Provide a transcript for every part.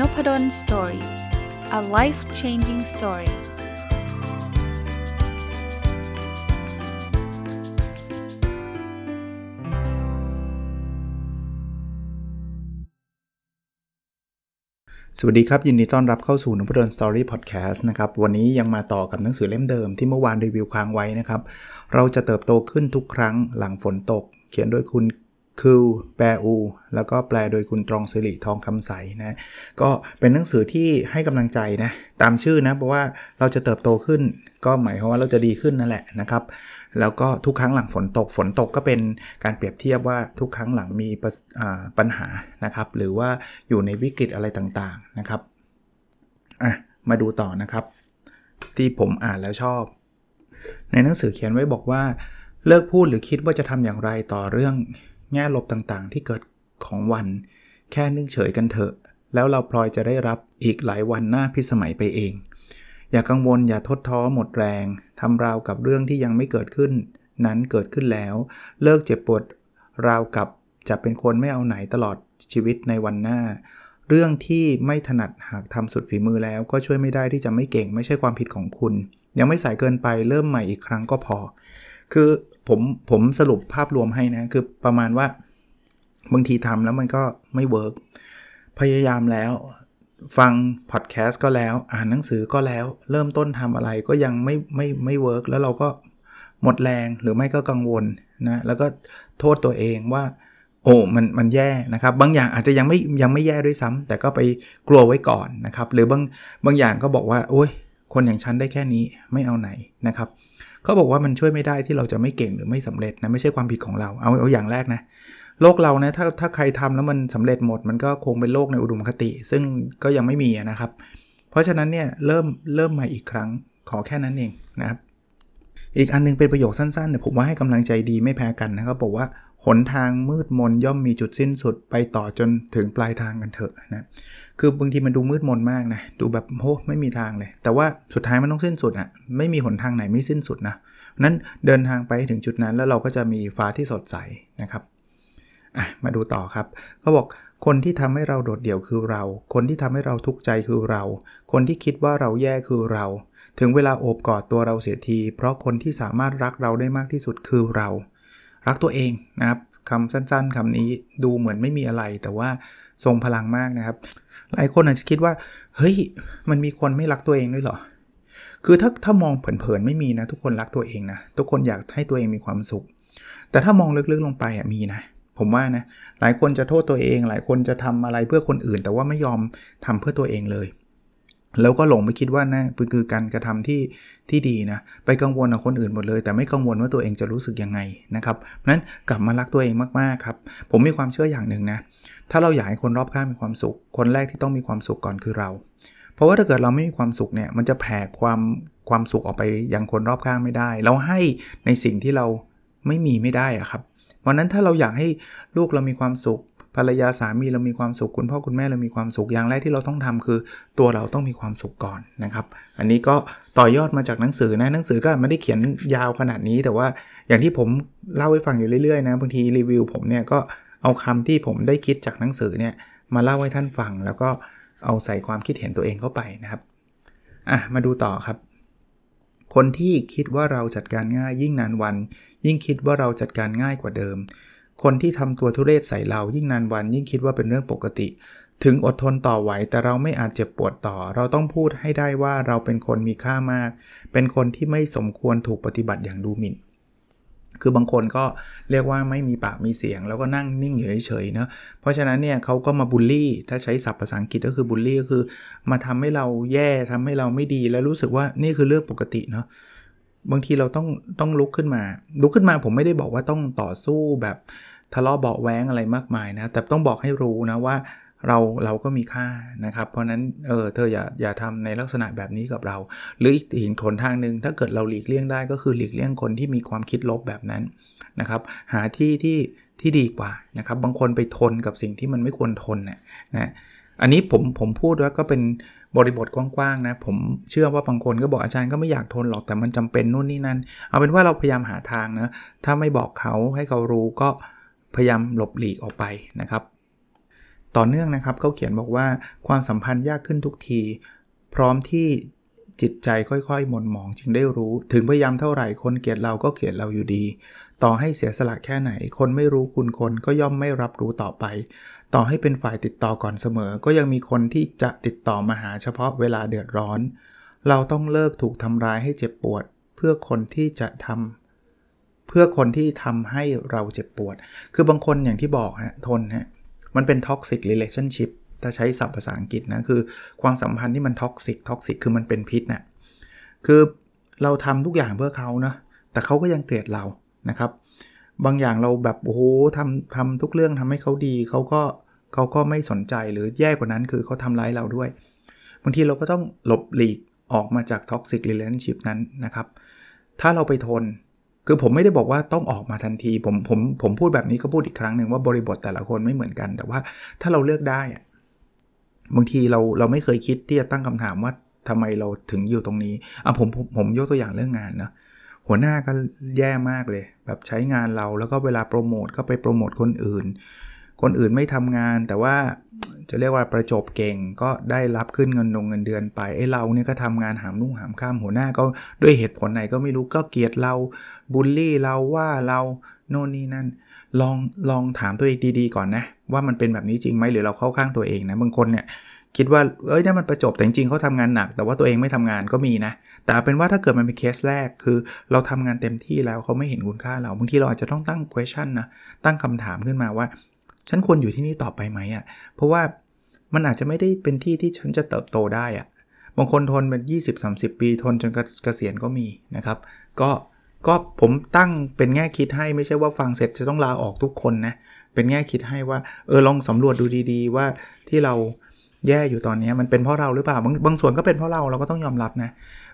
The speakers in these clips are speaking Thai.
Nopadon Story. A life-changing story.สวัสดีครับยินดีต้อนรับเข้าสู่ Nopadon Story Podcast นะครับวันนี้ยังมาต่อกับหนังสือเล่มเดิมที่เมื่อวานรีวิวค้างไว้นะครับเราจะเติบโตขึ้นทุกครั้งหลังฝนตกเขียนโดยคุณคือแปรอูแล้วก็แปลโดยคุณตรองศิริทองคำใสนะก็เป็นหนังสือที่ให้กำลังใจนะตามชื่อนะเพราะว่าเราจะเติบโตขึ้นก็หมายความว่าเราจะดีขึ้นนั่นแหละนะครับแล้วก็ทุกครั้งหลังฝนตกก็เป็นการเปรียบเทียบว่าทุกครั้งหลังมีปัญหานะครับหรือว่าอยู่ในวิกฤตอะไรต่างๆนะครับมาดูต่อนะครับที่ผมอ่านแล้วชอบในหนังสือเขียนไว้บอกว่าเลิกพูดหรือคิดว่าจะทำอย่างไรต่อเรื่องแง่ลบต่างๆที่เกิดของวันแค่นิ่งเฉยกันเถอะแล้วเราพลอยจะได้รับอีกหลายวันหน้าพิสมัยไปเองอย่ากังวลอย่าท้อท้อหมดแรงทำราวกับเรื่องที่ยังไม่เกิดขึ้นนั้นเกิดขึ้นแล้วเลิกเจ็บปวดราวกับจะเป็นคนไม่เอาไหนตลอดชีวิตในวันหน้าเรื่องที่ไม่ถนัดหากทำสุดฝีมือแล้วก็ช่วยไม่ได้ที่จะไม่เก่งไม่ใช่ความผิดของคุณยังไม่สายเกินไปเริ่มใหม่อีกครั้งก็พอคือผมสรุปภาพรวมให้นะคือประมาณว่าบางทีทำแล้วมันก็ไม่เวิร์กพยายามแล้วฟังพอดแคสต์ก็แล้วอ่านหนังสือก็แล้วเริ่มต้นทำอะไรก็ยังไม่เวิร์กแล้วเราก็หมดแรงหรือไม่ก็กังวลนะแล้วก็โทษตัวเองว่าโอ้มันแย่นะครับบางอย่างอาจจะยังไม่แย่ด้วยซ้ำแต่ก็ไปกลัวไว้ก่อนนะครับหรือบางอย่างก็บอกว่าโอ๊ยคนอย่างฉันได้แค่นี้ไม่เอาไหนนะครับเขาบอกว่ามันช่วยไม่ได้ที่เราจะไม่เก่งหรือไม่สำเร็จนะไม่ใช่ความผิดของเราเอาอย่างแรกนะโลกเรานะถ้าใครทำแล้วมันสำเร็จหมดมันก็คงเป็นโลกในอุดมคติซึ่งก็ยังไม่มีนะครับเพราะฉะนั้นเนี่ยเริ่มใหม่อีกครั้งขอแค่นั้นเองนะครับอีกอันนึงเป็นประโยคสั้นๆเนี่ยผมว่าให้กำลังใจดีไม่แพ้กันนะครับบอกว่าหนทางมืดมนย่อมมีจุดสิ้นสุดไปต่อจนถึงปลายทางกันเถอะนะคือบางทีมันดูมืดมนมากนะดูแบบโหไม่มีทางเลยแต่ว่าสุดท้ายมันต้องสิ้นสุดอ่ะไม่มีหนทางไหนไม่สิ้นสุดนะนั้นเดินทางไปถึงจุดนั้นแล้วเราก็จะมีฟ้าที่สดใสนะครับมาดูต่อครับเขาบอกคนที่ทำให้เราโดดเดี่ยวคือเราคนที่ทำให้เราทุกข์ใจคือเราคนที่คิดว่าเราแย่คือเราถึงเวลาโอบกอดตัวเราเสียทีเพราะคนที่สามารถรักเราได้มากที่สุดคือเรารักตัวเองนะครับคำสั้นๆคำนี้ดูเหมือนไม่มีอะไรแต่ว่าทรงพลังมากนะครับหลายคนอาจจะคิดว่าเฮ้ยมันมีคนไม่รักตัวเองด้วยเหรอคือถ้ามองเผินๆไม่มีนะทุกคนรักตัวเองนะทุกคนอยากให้ตัวเองมีความสุขแต่ถ้ามองลึกๆลงไปมีนะผมว่านะหลายคนจะโทษตัวเองหลายคนจะทำอะไรเพื่อคนอื่นแต่ว่าไม่ยอมทำเพื่อตัวเองเลยแล้วก็หลงไปคิดว่านะคือการกระทำที่ดีนะไปกังวลกับคนอื่นหมดเลยแต่ไม่กังวลว่าตัวเองจะรู้สึกยังไงนะครับนั้นกลับมารักตัวเองมากๆครับผมมีความเชื่ออย่างหนึ่งนะถ้าเราอยากให้คนรอบข้างมีความสุขคนแรกที่ต้องมีความสุขก่อนคือเราเพราะว่าถ้าเกิดเราไม่มีความสุขเนี่ยมันจะแผ่ความสุขออกไปยังคนรอบข้างไม่ได้เราให้ในสิ่งที่เราไม่มีไม่ได้อะครับวันนั้นถ้าเราอยากให้ลูกเรามีความสุขภรรยาสามีเรามีความสุขคุณพ่อคุณแม่เรามีความสุขอย่างแรกที่เราต้องทำคือตัวเราต้องมีความสุขก่อนนะครับอันนี้ก็ต่อยอดมาจากหนังสือนะหนังสือก็ไม่ได้เขียนยาวขนาดนี้แต่ว่าอย่างที่ผมเล่าให้ฟังอยู่เรื่อยๆนะบางทีรีวิวผมเนี่ยก็เอาคำที่ผมได้คิดจากหนังสือเนี่ยมาเล่าให้ท่านฟังแล้วก็เอาใส่ความคิดเห็นตัวเองเข้าไปนะครับมาดูต่อครับคนที่คิดว่าเราจัดการง่ายยิ่งนานวันยิ่งคิดว่าเราจัดการง่ายกว่าเดิมคนที่ทำตัวทุเรศใส่เรายิ่งนานวันยิ่งคิดว่าเป็นเรื่องปกติถึงอดทนต่อไหวแต่เราไม่อาจเจ็บปวดต่อเราต้องพูดให้ได้ว่าเราเป็นคนมีค่ามากเป็นคนที่ไม่สมควรถูกปฏิบัติอย่างดูหมิ่นคือบางคนก็เรียกว่าไม่มีปากมีเสียงแล้วก็นั่งนิ่งอยู่เฉยๆนะเพราะฉะนั้นเนี่ยเขาก็มาบูลลี่ถ้าใช้ศัพท์ภาษาอังกฤษก็คือบูลลี่ก็คือมาทำให้เราแย่ทำให้เราไม่ดีแล้วรู้สึกว่านี่คือเรื่องปกติเนาะบางทีเราต้องลุกขึ้นมาผมไม่ได้บอกว่าต้องต่อสู้แบบทะเลาะเบาะแว้งอะไรมากมายนะแต่ต้องบอกให้รู้นะว่าเราก็มีค่านะครับเพราะนั้นเธออย่าทำในลักษณะแบบนี้กับเราหรืออีกหนทางนึงถ้าเกิดเราหลีกเลี่ยงได้ก็คือหลีกเลี่ยงคนที่มีความคิดลบแบบนั้นนะครับหาที่ดีกว่านะครับบางคนไปทนกับสิ่งที่มันไม่ควรทนนะอันนี้ผมพูดว่าก็เป็นบริบทกว้างๆนะผมเชื่อว่าบางคนก็บอกอาจารย์ก็ไม่อยากทนหรอกแต่มันจำเป็นนู่นนี่นั่นเอาเป็นว่าเราพยายามหาทางนะถ้าไม่บอกเขาให้เขารู้ก็พยายามหลบหลีกออกไปนะครับ ต่อเนื่องนะครับเขาเขียนบอกว่าความสัมพันธ์ยากขึ้นทุกทีพร้อมที่จิตใจค่อยๆหม่นหมองจึงได้รู้ถึงพยายามเท่าไหร่คนเกลียดเราก็เกลียดเราอยู่ดีต่อให้เสียสละแค่ไหนคนไม่รู้คุณคนก็ย่อมไม่รับรู้ต่อไปต่อให้เป็นฝ่ายติดต่อก่อนเสมอก็ยังมีคนที่จะติดต่อมาหาเฉพาะเวลาเดือดร้อนเราต้องเลิกถูกทำร้ายให้เจ็บปวดเพื่อคนที่ทำให้เราเจ็บปวดคือบางคนอย่างที่บอกฮะทนฮะมันเป็น toxic relationship ถ้าใช้ศัพท์ภาษาอังกฤษนะคือความสัมพันธ์ที่มัน toxic คือมันเป็นพิษนะคือเราทำทุกอย่างเพื่อเขานะแต่เขาก็ยังเกลียดเรานะครับบางอย่างเราแบบโอ้โหทำทุกเรื่องทำให้เขาดีเขาก็ไม่สนใจหรือแย่กว่านั้นคือเขาทำร้ายเราด้วยบางทีเราก็ต้องหลบหลีกออกมาจาก toxic relationship นั้นนะครับถ้าเราไปทนคือผมไม่ได้บอกว่าต้องออกมาทันทีผมพูดแบบนี้ก็พูดอีกครั้งหนึ่งว่าบริบทแต่ละคนไม่เหมือนกันแต่ว่าถ้าเราเลือกได้บางทีเราไม่เคยคิดที่จะตั้งคำถามว่าทำไมเราถึงอยู่ตรงนี้ผมยกตัวอย่างเรื่องงานนะหัวหน้าก็แย่มากเลยแบบใช้งานเราแล้วก็เวลาโปรโมทก็ไปโปรโมทคนอื่นไม่ทำงานแต่ว่าจะเรียกว่าประจบเก่งก็ได้รับขึ้นเงินเดือนไปไอ้เราเนี่ยก็ทำงานหามนุ่งหามข้ามหัวหน้าก็ด้วยเหตุผลไหนก็ไม่รู้ก็เกลียดเราบูลลี่เราว่าเราโน่นนี่นั่นลองถามตัวเองดีๆก่อนนะว่ามันเป็นแบบนี้จริงไหมหรือเราเข้าข้างตัวเองนะบางคนเนี่ยคิดว่าเอ้ยนั่นมันประจบแต่จริงๆเขาทำงานหนักแต่ว่าตัวเองไม่ทำงานก็มีนะแต่เป็นว่าถ้าเกิดมันเป็นเคสแรกคือเราทำงานเต็มที่แล้วเขาไม่เห็นคุณค่าเราบางทีเราอาจจะต้องตั้ง question นะตั้งคำถามขึ้นมาว่าฉันควรอยู่ที่นี่ต่อไปไหมอ่ะเพราะว่ามันอาจจะไม่ได้เป็นที่ที่ฉันจะเติบโตได้อ่ะบางคนทนเป็น 20-30 ปีทนจนเกษียณก็มีนะครับก็ผมตั้งเป็นแง่คิดให้ไม่ใช่ว่าฟังเสร็จจะต้องลาออกทุกคนนะเป็นแง่คิดให้ว่าลองสำรวจดูดีๆว่าที่เราแย่อยู่ตอนนี้มันเป็นเพราะเราหรือเปล่าบางส่วนก็เป็นเพราะเราก็ต้องยอมรับนะ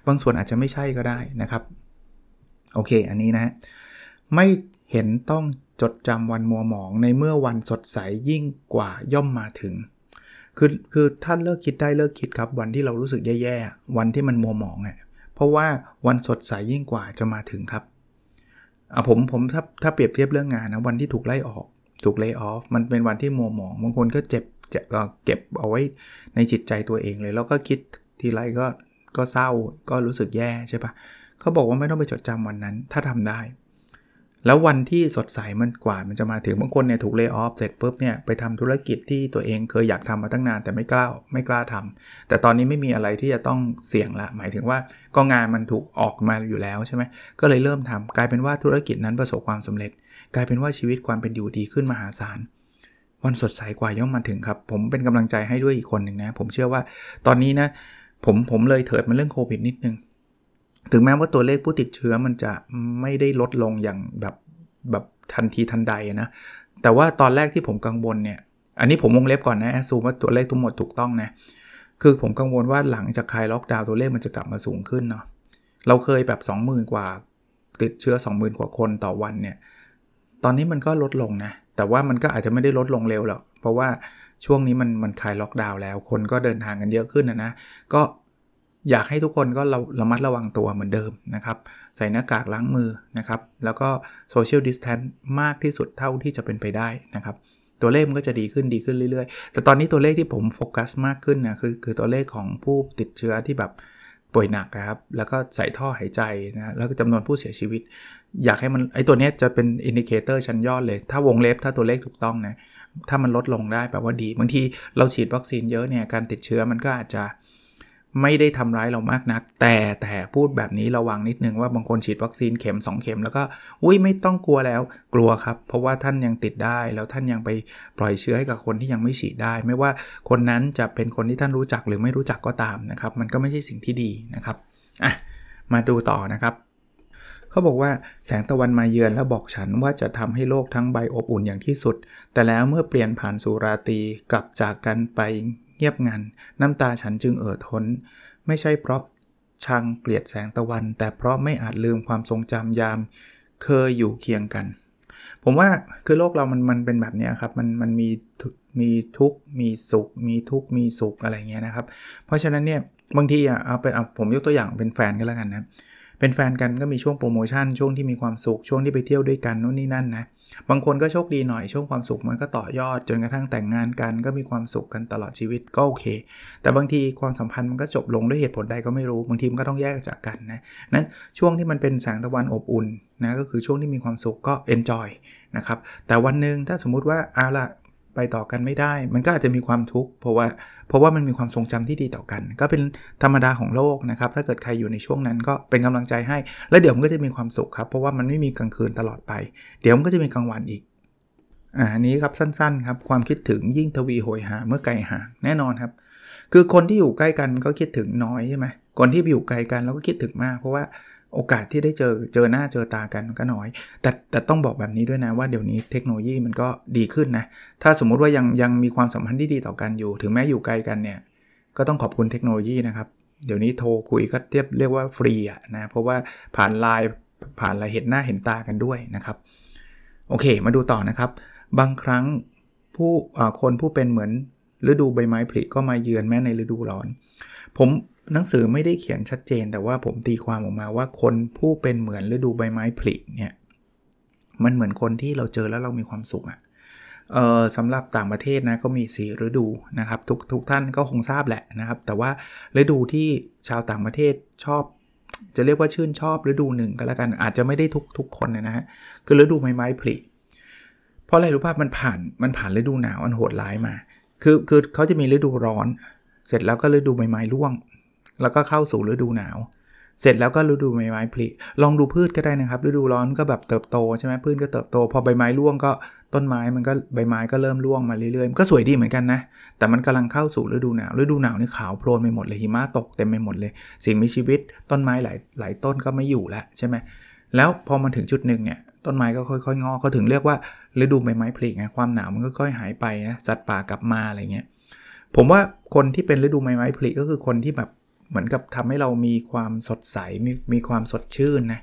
บางส่วนอาจจะไม่ใช่ก็ได้นะครับโอเคอันนี้นะไม่เห็นต้องจดจำวันมัวหมองในเมื่อวันสดใสยิ่งกว่าย่อมมาถึงคือท่านเลิกคิดได้เลิกคิดครับวันที่เรารู้สึกแย่ๆวันที่มันมัวหมองอ่ะเพราะว่าวันสดใสยิ่งกว่าจะมาถึงครับผมถ้าเปรียบเทียบเรื่องงานนะวันที่ถูกไล่ออกถูกเลย์ออฟมันเป็นวันที่มัวหมองบางคนก็เจ็บเก็บเอาไว้ในจิตใจตัวเองเลยแล้วก็คิดทีไรก็เศร้าก็รู้สึกแย่ใช่ปะเขาบอกว่าไม่ต้องไปจดจำวันนั้นถ้าทำได้แล้ววันที่สดใสมันกว่ามันจะมาถึงบางคนเนี่ยถูกเลย์ออฟเสร็จปุ๊บเนี่ยไปทำธุรกิจที่ตัวเองเคยอยากทำมาตั้งนานแต่ไม่กล้าทำแต่ตอนนี้ไม่มีอะไรที่จะต้องเสี่ยงละหมายถึงว่าก็งานมันถูกออกมาอยู่แล้วใช่ไหมก็เลยเริ่มทำกลายเป็นว่าธุรกิจนั้นประสบความสำเร็จกลายเป็นว่าชีวิตความเป็นอยู่ดีขึ้นมหาศาลวันสดใสกว่าย่อมมาถึงครับผมเป็นกำลังใจให้ด้วยอีกคนหนึ่งนะผมเชื่อว่าตอนนี้นะผมเลยเถิดมาเรื่องโควิดนิดนึงถึงแม้ว่าตัวเลขผู้ติดเชื้อมันจะไม่ได้ลดลงอย่างแบบทันทีทันใดนะแต่ว่าตอนแรกที่ผมกังวลเนี่ยอันนี้ผมวงเล็บก่อนนะแอสซูมว่าตัวเลขทั้งหมดถูกต้องนะคือผมกังวลว่าหลังจากคลายล็อกดาวน์ตัวเลขมันจะกลับมาสูงขึ้นเนาะเราเคยแบบ 20,000 กว่าติดเชื้อ 20,000 กว่าคนต่อวันเนี่ยตอนนี้มันก็ลดลงนะแต่ว่ามันก็อาจจะไม่ได้ลดลงเร็วหรอกเพราะว่าช่วงนี้มันคลายล็อกดาวน์แล้วคนก็เดินทางกันเยอะขึ้นนะก็อยากให้ทุกคนก็ระมัดระวังตัวเหมือนเดิมนะครับใส่หน้ากากล้างมือนะครับแล้วก็โซเชียลดิสแทนซ์มากที่สุดเท่าที่จะเป็นไปได้นะครับตัวเลขมันก็จะดีขึ้นเรื่อยๆแต่ตอนนี้ตัวเลขที่ผมโฟกัสมากขึ้นนะคือตัวเลขของผู้ติดเชื้อที่แบบป่วยหนักครับแล้วก็ใส่ท่อหายใจนะแล้วก็จำนวนผู้เสียชีวิตอยากให้มันไอ้ตัวนี้จะเป็นอินดิเคเตอร์ชั้นยอดเลยถ้าวงเล็บถ้าตัวเลขถูกต้องนะถ้ามันลดลงได้แปลว่าดีบางทีเราฉีดวัคซีนเยอะเนี่ยการติดเชื้อมันก็อาจจะไม่ได้ทำร้ายเรามากนักแต่พูดแบบนี้ระวังนิดนึงว่าบางคนฉีดวัคซีนเข็ม2เข็มแล้วก็อุ้ยไม่ต้องกลัวแล้วกลัวครับเพราะว่าท่านยังติดได้แล้วท่านยังไปปล่อยเชื้อให้กับคนที่ยังไม่ฉีดได้ไม่ว่าคนนั้นจะเป็นคนที่ท่านรู้จักหรือไม่รู้จักก็ตามนะครับมันก็ไม่ใช่สิ่งที่ดีนะครับมาดูต่อนะครับเขาบอกว่าแสงตะวันมาเยือนแล้วบอกฉันว่าจะทำให้โลกทั้งใบอบอุ่นอย่างที่สุดแต่แล้วเมื่อเปลี่ยนผ่านสู่ราตรีกลับจากกันไปเงียบงันน้ำตาฉันจึงเอ่อท้นไม่ใช่เพราะชังเกลียดแสงตะวันแต่เพราะไม่อาจลืมความทรงจำยามเคยอยู่เคียงกันผมว่าคือโลกเรามันเป็นแบบนี้ครับมันมีทุกข์มีสุขมีทุกข์มีสุขอะไรเงี้ยนะครับเพราะฉะนั้นเนี่ยบางทีเอาผมยกตัวอย่างเป็นแฟนกันแล้วกันนะเป็นแฟนกันก็มีช่วงโปรโมชั่นช่วงที่มีความสุขช่วงที่ไปเที่ยวด้วยกันโน่นนี่นั่นนะ บางคนก็โชคดีหน่อยช่วงความสุขมันก็ต่อยอดจนกระทั่งแต่งงานกันก็มีความสุขกันตลอดชีวิตก็โอเคแต่บางทีความสัมพันธ์มันก็จบลงด้วยเหตุผลใดก็ไม่รู้บางทีมันก็ต้องแยกจากกันนะนั้นช่วงที่มันเป็นแสงตะวันอบอุ่นนะก็คือช่วงที่มีความสุขก็ enjoy นะครับแต่วันนึงถ้าสมมุติว่าเอาล่ะไปต่อกันไม่ได้มันก็อาจจะมีความทุกข์เพราะว่ามันมีความทรงจำที่ดีต่อกันก็เป็นธรรมดาของโลกนะครับถ้าเกิดใครอยู่ในช่วงนั้นก็เป็นกำลังใจให้แล้วเดี๋ยวมันก็จะมีความสุขครับเพราะว่ามันไม่มีกลางคืนตลอดไปเดี๋ยวมันก็จะมีกลางวันอีกอันนี้ครับสั้นๆครับความคิดถึงยิ่งทวีโหยหาเมื่อไกลห่างแน่นอนครับคือคนที่อยู่ใกล้กันก็คิดถึงน้อยใช่ไหมคนที่อยู่ไกลกันเราก็คิดถึงมากเพราะว่าโอกาสที่ได้เจอหน้าเจอตากันก็น้อยแต่ต้องบอกแบบนี้ด้วยนะว่าเดี๋ยวนี้เทคโนโลยีมันก็ดีขึ้นนะถ้าสมมุติว่ายังมีความสัมพันธ์ที่ดีต่อกันอยู่ถึงแม้อยู่ไกลกันเนี่ยก็ต้องขอบคุณเทคโนโลยีนะครับเดี๋ยวนี้โทรคุยก็เรียกว่าฟรีอะนะเพราะว่าผ่าน LINE ผ่านอะไรเห็นหน้าเห็นตากันด้วยนะครับโอเคมาดูต่อนะครับบางครั้งคนผู้เป็นเหมือนฤดูใบไม้ผลิก็มาเยือนแม้ในฤดูร้อนผมหนังสือไม่ได้เขียนชัดเจนแต่ว่าผมตีความออกมาว่าคนผู้เป็นเหมือนฤดูใบไม้ผลิเนี่ยมันเหมือนคนที่เราเจอแล้วเรามีความสุขอ่ะสำหรับต่างประเทศนะก็มี4ฤดูนะครับทุกท่านก็คงทราบแหละนะครับแต่ว่าฤดูที่ชาวต่างประเทศชอบจะเรียกว่าชื่นชอบฤดูหนึ่งก็แล้วกันอาจจะไม่ได้ทุกคนนะฮะคือฤดูใบไม้ผลิเพราะอะไรรู้ป่ะมันผ่านฤดูหนาวอันโหดร้ายมาคือเขาจะมีฤดูร้อนเสร็จแล้วก็ฤดูใบไม้ร่วงแล้วก็เข้าสู่ฤดูหนาวเสร็จแล้วก็ฤดูใบไม้ผลิลองดูพืชก็ได้นะครับฤดูร้อนก็แบบเติบโตใช่ไหมพืชก็เติบโตพอใบไม้ร่วงก็ต้นไม้มันก็ใบไม้ก็เริ่มร่วงมาเรื่อยๆก็สวยดีเหมือนกันนะแต่มันกำลังเข้าสู่ฤดูหนาวฤดูหนาวนี่ขาวโพลนไปหมดเลยหิมะตกเต็มไปหมดเลยสิ่งมีชีวิตต้นไม้หลายต้นก็ไม่อยู่แล้วใช่ไหมแล้วพอมันถึงจุดหนึ่งเนี่ยต้นไม้ก็ค่อยๆงอกก็ถึงเรียกว่าฤดูใบไม้ผลิไงความหนาวมันก็ค่อยหายไปนะสัตว์ป่ากลับมาอะไรเงี้ยผมว่าคนที่เป็นฤดูใบไม้ผลิก็คือคนที่แบบเหมือนกับทำให้เรามีความสดใสมีความสดชื่นนะ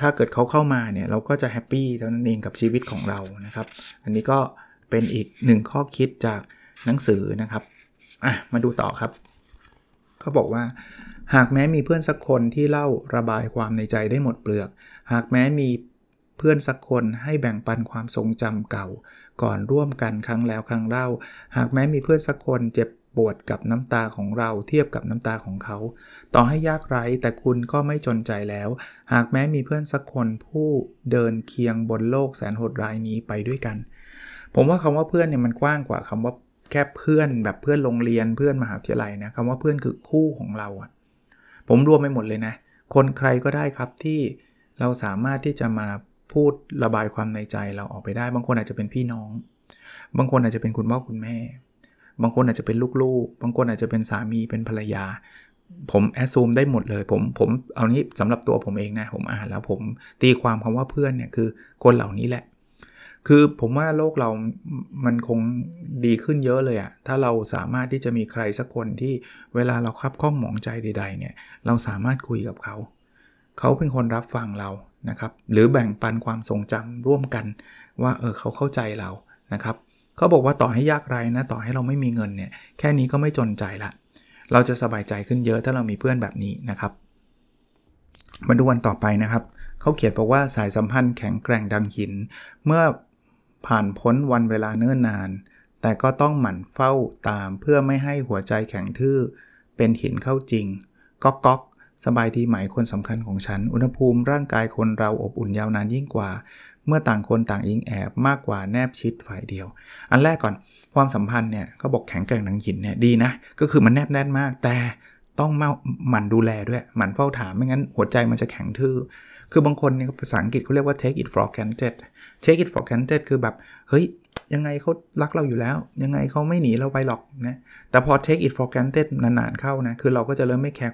ถ้าเกิดเขาเข้ามาเนี่ยเราก็จะแฮปปี้เท่านั้นเองกับชีวิตของเรานะครับอันนี้ก็เป็นอีกหนึ่งข้อคิดจากหนังสือนะครับมาดูต่อครับเขาบอกว่าหากแม้มีเพื่อนสักคนที่เล่าระบายความในใจได้หมดเปลือกหากแม้มีเพื่อนสักคนให้แบ่งปันความทรงจำเก่าก่อนร่วมกันครั้งแล้วครั้งเล่าหากแม้มีเพื่อนสักคนเจ็บปวดกับน้ำตาของเราเทียบกับน้ำตาของเขาต่อให้ยากไร้แต่คุณก็ไม่จนใจแล้วหากแม้มีเพื่อนสักคนผู้เดินเคียงบนโลกแสนโหดร้ายนี้ไปด้วยกันผมว่าคำว่าเพื่อนเนี่ยมันกว้างกว่าคำว่าแค่เพื่อนแบบเพื่อนโรงเรียนเพื่อนมหาวิทยาลัยนะคำว่าเพื่อนคือคู่ของเราอ่ะผมรวมไปหมดเลยนะคนใครก็ได้ครับที่เราสามารถที่จะมาพูดระบายความในใจเราออกไปได้บางคนอาจจะเป็นพี่น้องบางคนอาจจะเป็นคุณพ่อคุณแม่บางคนอาจจะเป็นลูกๆบางคนอาจจะเป็นสามีเป็นภรรยาผมแอสซูมได้หมดเลยผมเอานี้สำหรับตัวผมเองนะผมอ่านแล้วผมตีความคำว่าเพื่อนเนี่ยคือคนเหล่านี้แหละคือผมว่าโลกเรามันคงดีขึ้นเยอะเลยอะถ้าเราสามารถที่จะมีใครสักคนที่เวลาเราคับข้องหมองใจใดๆเนี่ยเราสามารถคุยกับเขาเป็นคนรับฟังเรานะครับหรือแบ่งปันความทรงจำร่วมกันว่าเขาเข้าใจเรานะครับเขาบอกว่าต่อให้ยากไร้นะต่อให้เราไม่มีเงินเนี่ยแค่นี้ก็ไม่จนใจละเราจะสบายใจขึ้นเยอะถ้าเรามีเพื่อนแบบนี้นะครับมาดูวันต่อไปนะครับเขาเขียนบอกว่าสายสัมพันธ์แข็งแกร่งดังหินเมื่อผ่านพ้นวันเวลาเนิ่นนานแต่ก็ต้องหมั่นเฝ้าตามเพื่อไม่ให้หัวใจแข็งทื่อเป็นหินเข้าจริงก๊อกสบายดีไหมคนสำคัญของฉันอุณหภูมิร่างกายคนเราอบอุ่นยาวนานยิ่งกว่าเมื่อต่างคนต่างอิงแอบมากกว่าแนบชิดฝ่ายเดียวอันแรกก่อนความสัมพันธ์เนี่ยเขาบอกแข็งแกร่งดังหินเนี่ยดีนะก็คือมันแนบแน่นมากแต่ต้องหมั่นดูแลด้วยหมั่นเฝ้าถามไม่งั้นหัวใจมันจะแข็งทื่อคือบางคนเนี่ยภาษาอังกฤษเขาเรียกว่า take it for granted คือแบบเฮ้ยยังไงเขารักเราอยู่แล้วยังไงเขาไม่หนีเราไปหรอกนะแต่พอ take it for granted นานๆเข้านะคือเราก็จะเริ่มไม่แคร์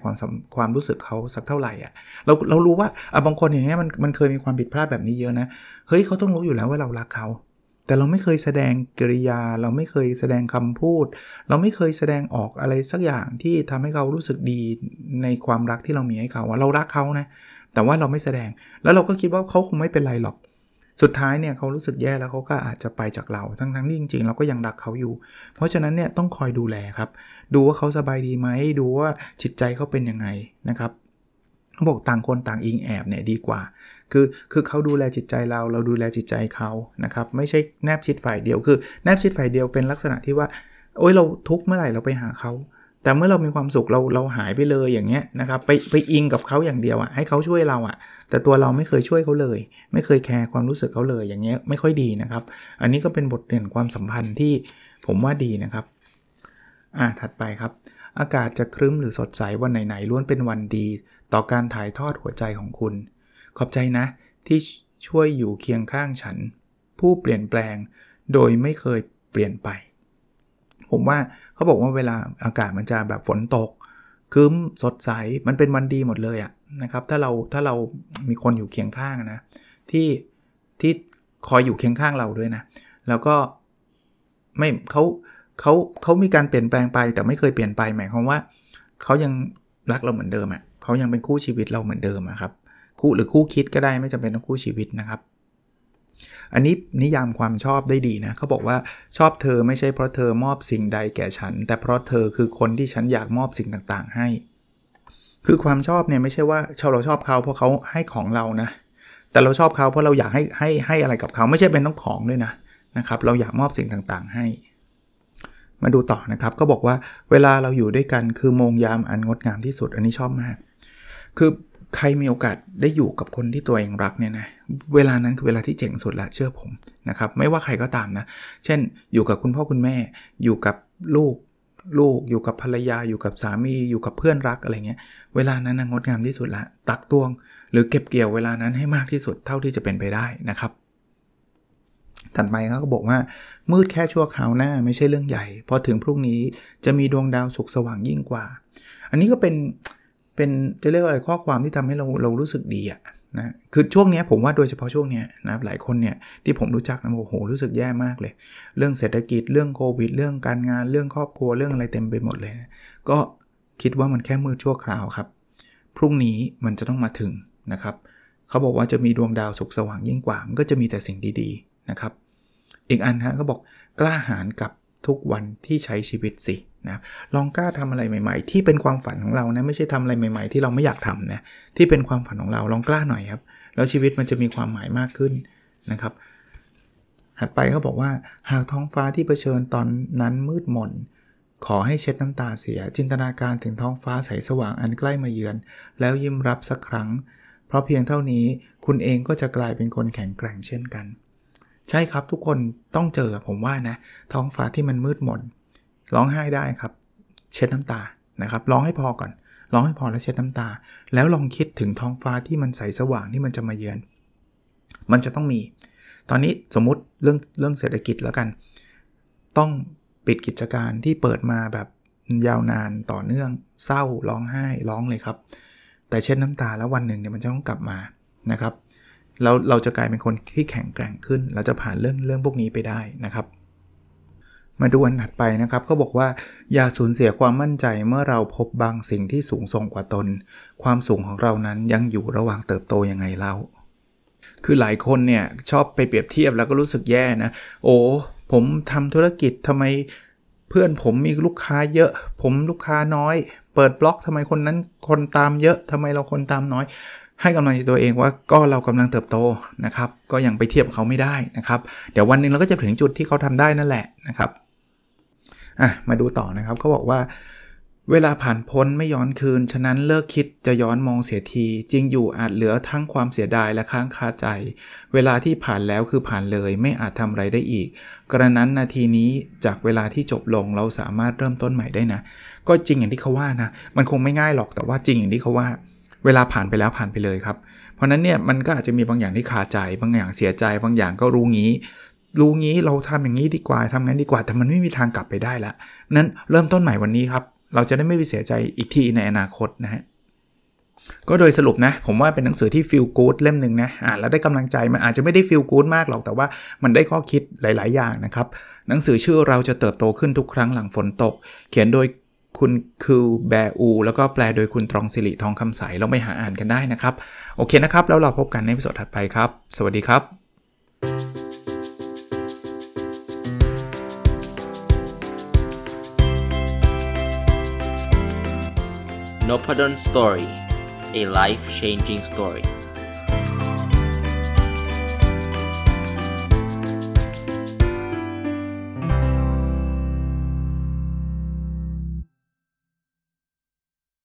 ความรู้สึกเขาสักเท่าไหร่อ่ะเรารู้ว่าบางคนอย่างเงี้ยมันเคยมีความผิดพลาดแบบนี้เยอะนะเฮ้ยเขาต้องรู้อยู่แล้วว่าเรารักเขาแต่เราไม่เคยแสดงกิริยาเราไม่เคยแสดงคำพูดเราไม่เคยแสดงออกอะไรสักอย่างที่ทำให้เขารู้สึกดีในความรักที่เรามีให้เขาว่าเรารักเขานะแต่ว่าเราไม่แสดงแล้วเราก็คิดว่าเขาคงไม่เป็นไรหรอกสุดท้ายเนี่ยเขารู้สึกแย่แล้วเขาก็อาจจะไปจากเราทั้งที่จริงๆเราก็ยังรักเขาอยู่เพราะฉะนั้นเนี่ยต้องคอยดูแลครับดูว่าเขาสบายดีไหมดูว่าจิตใจเขาเป็นยังไงนะครับบอกต่างคนต่างอิงแอบเนี่ยดีกว่า คือเขาดูแลจิตใจเราดูแลจิตใจเขานะครับไม่ใช่แนบชิดฝ่ายเดียวคือแนบชิดฝ่ายเดียวเป็นลักษณะที่ว่าโอ๊ยเราทุกข์เมื่อไหร่เราไปหาเขาแต่เมื่อเรามีความสุขเราหายไปเลยอย่างเงี้ยนะครับไปอิงกับเขาอย่างเดียวอ่ะให้เขาช่วยเราอ่ะแต่ตัวเราไม่เคยช่วยเขาเลยไม่เคยแคร์ความรู้สึกเขาเลยอย่างเงี้ยไม่ค่อยดีนะครับอันนี้ก็เป็นบทเรียนความสัมพันธ์ที่ผมว่าดีนะครับถัดไปครับอากาศจะครึ้มหรือสดใสวันไหนๆล้วนเป็นวันดีต่อการถ่ายทอดหัวใจของคุณขอบใจนะที่ช่วยอยู่เคียงข้างฉันผู้เปลี่ยนแปลงโดยไม่เคยเปลี่ยนไปผมว่าเขาบอกว่าเวลาอากาศมันจะแบบฝนตกครึ้มสดใสมันเป็นวันดีหมดเลยอะนะครับถ้าเรามีคนอยู่เคียงข้างนะที่คอยอยู่เคียงข้างเราด้วยนะแล้วก็ไม่เขามีการเปลี่ยนแปลงไปแต่ไม่เคยเปลี่ยนไปหมายความว่าเขายังรักเราเหมือนเดิมอ่ะเขายังเป็นคู่ชีวิตเราเหมือนเดิมครับคู่หรือคู่คิดก็ได้ไม่จำเป็นต้องคู่ชีวิตนะครับอันนี้นิยามความชอบได้ดีนะเขาบอกว่าชอบเธอไม่ใช่เพราะเธอมอบสิ่งใดแก่ฉันแต่เพราะเธอคือคนที่ฉันอยากมอบสิ่งต่างๆให้คือความชอบเนี่ยไม่ใช่ว่าเราชอบเขาเพราะเขาให้ของเรานะแต่เราชอบเขาเพราะเราอยากให้อะไรกับเขาไม่ใช่เป็นต้องของด้วยนะครับเราอยากมอบสิ่งต่างๆให้มาดูต่อนะครับก็บอกว่าเวลาเราอยู่ด้วยกันคือโมงยามอันงดงามที่สุดอันนี้ชอบมากคือใครมีโอกาสได้อยู่กับคนที่ตัวเองรักเนี่ยนะเวลานั้นคือเวลาที่เจ๋งสุดละเชื่อผมนะครับไม่ว่าใครก็ตามนะเช่นอยู่กับคุณพ่อคุณแม่อยู่กับลูกอยู่กับภรรยาอยู่กับสามีอยู่กับเพื่อนรักอะไรเงี้ยเวลานั้นงดงามที่สุดละตักตวงหรือเก็บเกี่ยวเวลานั้นให้มากที่สุดเท่าที่จะเป็นไปได้นะครับถัดไปเขาก็บอกว่ามืดแค่ชั่วคราวหน้าไม่ใช่เรื่องใหญ่พอถึงพรุ่งนี้จะมีดวงดาวสุกสว่างยิ่งกว่าอันนี้ก็เป็นจะเรียกอะไรข้อความที่ทำให้เรารู้สึกดีอะนะคือช่วงนี้ผมว่าโดยเฉพาะช่วงนี้นะหลายคนเนี่ยที่ผมรู้จักนะโอ้โหรู้สึกแย่มากเลยเรื่องเศรษฐกิจเรื่องโควิดเรื่องการงานเรื่องครอบครัวเรื่องอะไรเต็มไปหมดเลยนะก็คิดว่ามันแค่มืดชั่วคราวครับพรุ่งนี้มันจะต้องมาถึงนะครับเขาบอกว่าจะมีดวงดาวสุกสว่างยิ่งกว่ามันก็จะมีแต่สิ่งดีๆนะครับอีกอันฮะเขาบอกกล้าหาญกับทุกวันที่ใช้ชีวิตสินะลองกล้าทำอะไรใหม่ๆที่เป็นความฝันของเรานะไม่ใช่ทำอะไรใหม่ๆที่เราไม่อยากทำนะที่เป็นความฝันของเราลองกล้าหน่อยครับแล้วชีวิตมันจะมีความหมายมากขึ้นนะครับถัดไปเขาบอกว่าหากท้องฟ้าที่เผชิญตอนนั้นมืดมนขอให้เช็ดน้ำตาเสียจินตนาการถึงท้องฟ้าใสสว่างอันใกล้มาเยือนแล้วยิ้มรับสักครั้งเพราะเพียงเท่านี้คุณเองก็จะกลายเป็นคนแข็งแกร่งเช่นกันใช่ครับทุกคนต้องเจอผมว่านะท้องฟ้าที่มันมืดมนร้องไห้ได้ครับเช็ดน้ำตานะครับร้องให้พอก่อนร้องให้พอแล้วเช็ดน้ำตาแล้วลองคิดถึงท้องฟ้าที่มันใสสว่างที่มันจะมาเยือนมันจะต้องมีตอนนี้สมมุติเรื่องเศรษฐกิจแล้วกันต้องปิดกิจการที่เปิดมาแบบยาวนานต่อเนื่องเศร้าร้องไห้ร้องเลยครับแต่เช็ดน้ำตาแล้ววันหนึ่งเนี่ยมันจะต้องกลับมานะครับเราจะกลายเป็นคนที่แข็งแกร่งขึ้นเราจะผ่านเรื่องพวกนี้ไปได้นะครับมาดูอันถัดไปนะครับเขาบอกว่าอย่าสูญเสียความมั่นใจเมื่อเราพบบางสิ่งที่สูงส่งกว่าตนความสูงของเรานั้นยังอยู่ระหว่างเติบโตยังไงเล่าคือหลายคนเนี่ยชอบไปเปรียบเทียบแล้วก็รู้สึกแย่นะโอ้ผมทำธุรกิจทำไมเพื่อนผมมีลูกค้าเยอะผมลูกค้าน้อยเปิดบล็อกทำไมคนนั้นคนตามเยอะทำไมเราคนตามน้อยให้กำลังใจตัวเองว่าก็เรากำลังเติบโตนะครับก็ยังไปเทียบเขาไม่ได้นะครับเดี๋ยววันนึงเราก็จะถึงจุดที่เขาทำได้นั่นแหละนะครับมาดูต่อนะครับเขาบอกว่าเวลาผ่านพ้นไม่ย้อนคืนฉะนั้นเลิกคิดจะย้อนมองเสียทีจริงอยู่อาจเหลือทั้งความเสียดายและค้างคาใจเวลาที่ผ่านแล้วคือผ่านเลยไม่อาจทำอะไรได้อีกกระนั้นนาทีนี้จากเวลาที่จบลงเราสามารถเริ่มต้นใหม่ได้นะก็จริงอย่างที่เขาว่านะมันคงไม่ง่ายหรอกแต่ว่าจริงอย่างที่เขาว่าเวลาผ่านไปแล้วผ่านไปเลยครับเพราะนั้นเนี่ยมันก็อาจจะมีบางอย่างที่คาใจบางอย่างเสียใจบางอย่างก็รู้งี้เราทำอย่างนี้ดีกว่าทำงั้นดีกว่าแต่มันไม่มีทางกลับไปได้ละนั้นเริ่มต้นใหม่วันนี้ครับเราจะได้ไม่ไปเสียใจอีกทีในอนาคตนะฮะก็โดยสรุปนะผมว่าเป็นหนังสือที่ feel good เล่มนึงนะอ่านแล้วได้กำลังใจมันอาจจะไม่ได้ feel good มากหรอกแต่ว่ามันได้ข้อคิดหลายๆอย่างนะครับหนังสือชื่อเราจะเติบโตขึ้นทุกครั้งหลังฝนตกเขียนโดยคุณคือแบอูแล้วก็แปลโดยคุณตรองศิริทองคำใสเราไปหาอ่านกันได้นะครับโอเคนะครับแล้วเราพบกันในตอนถัดไปครับสวัสดีครับ Nopadon Story a life changing story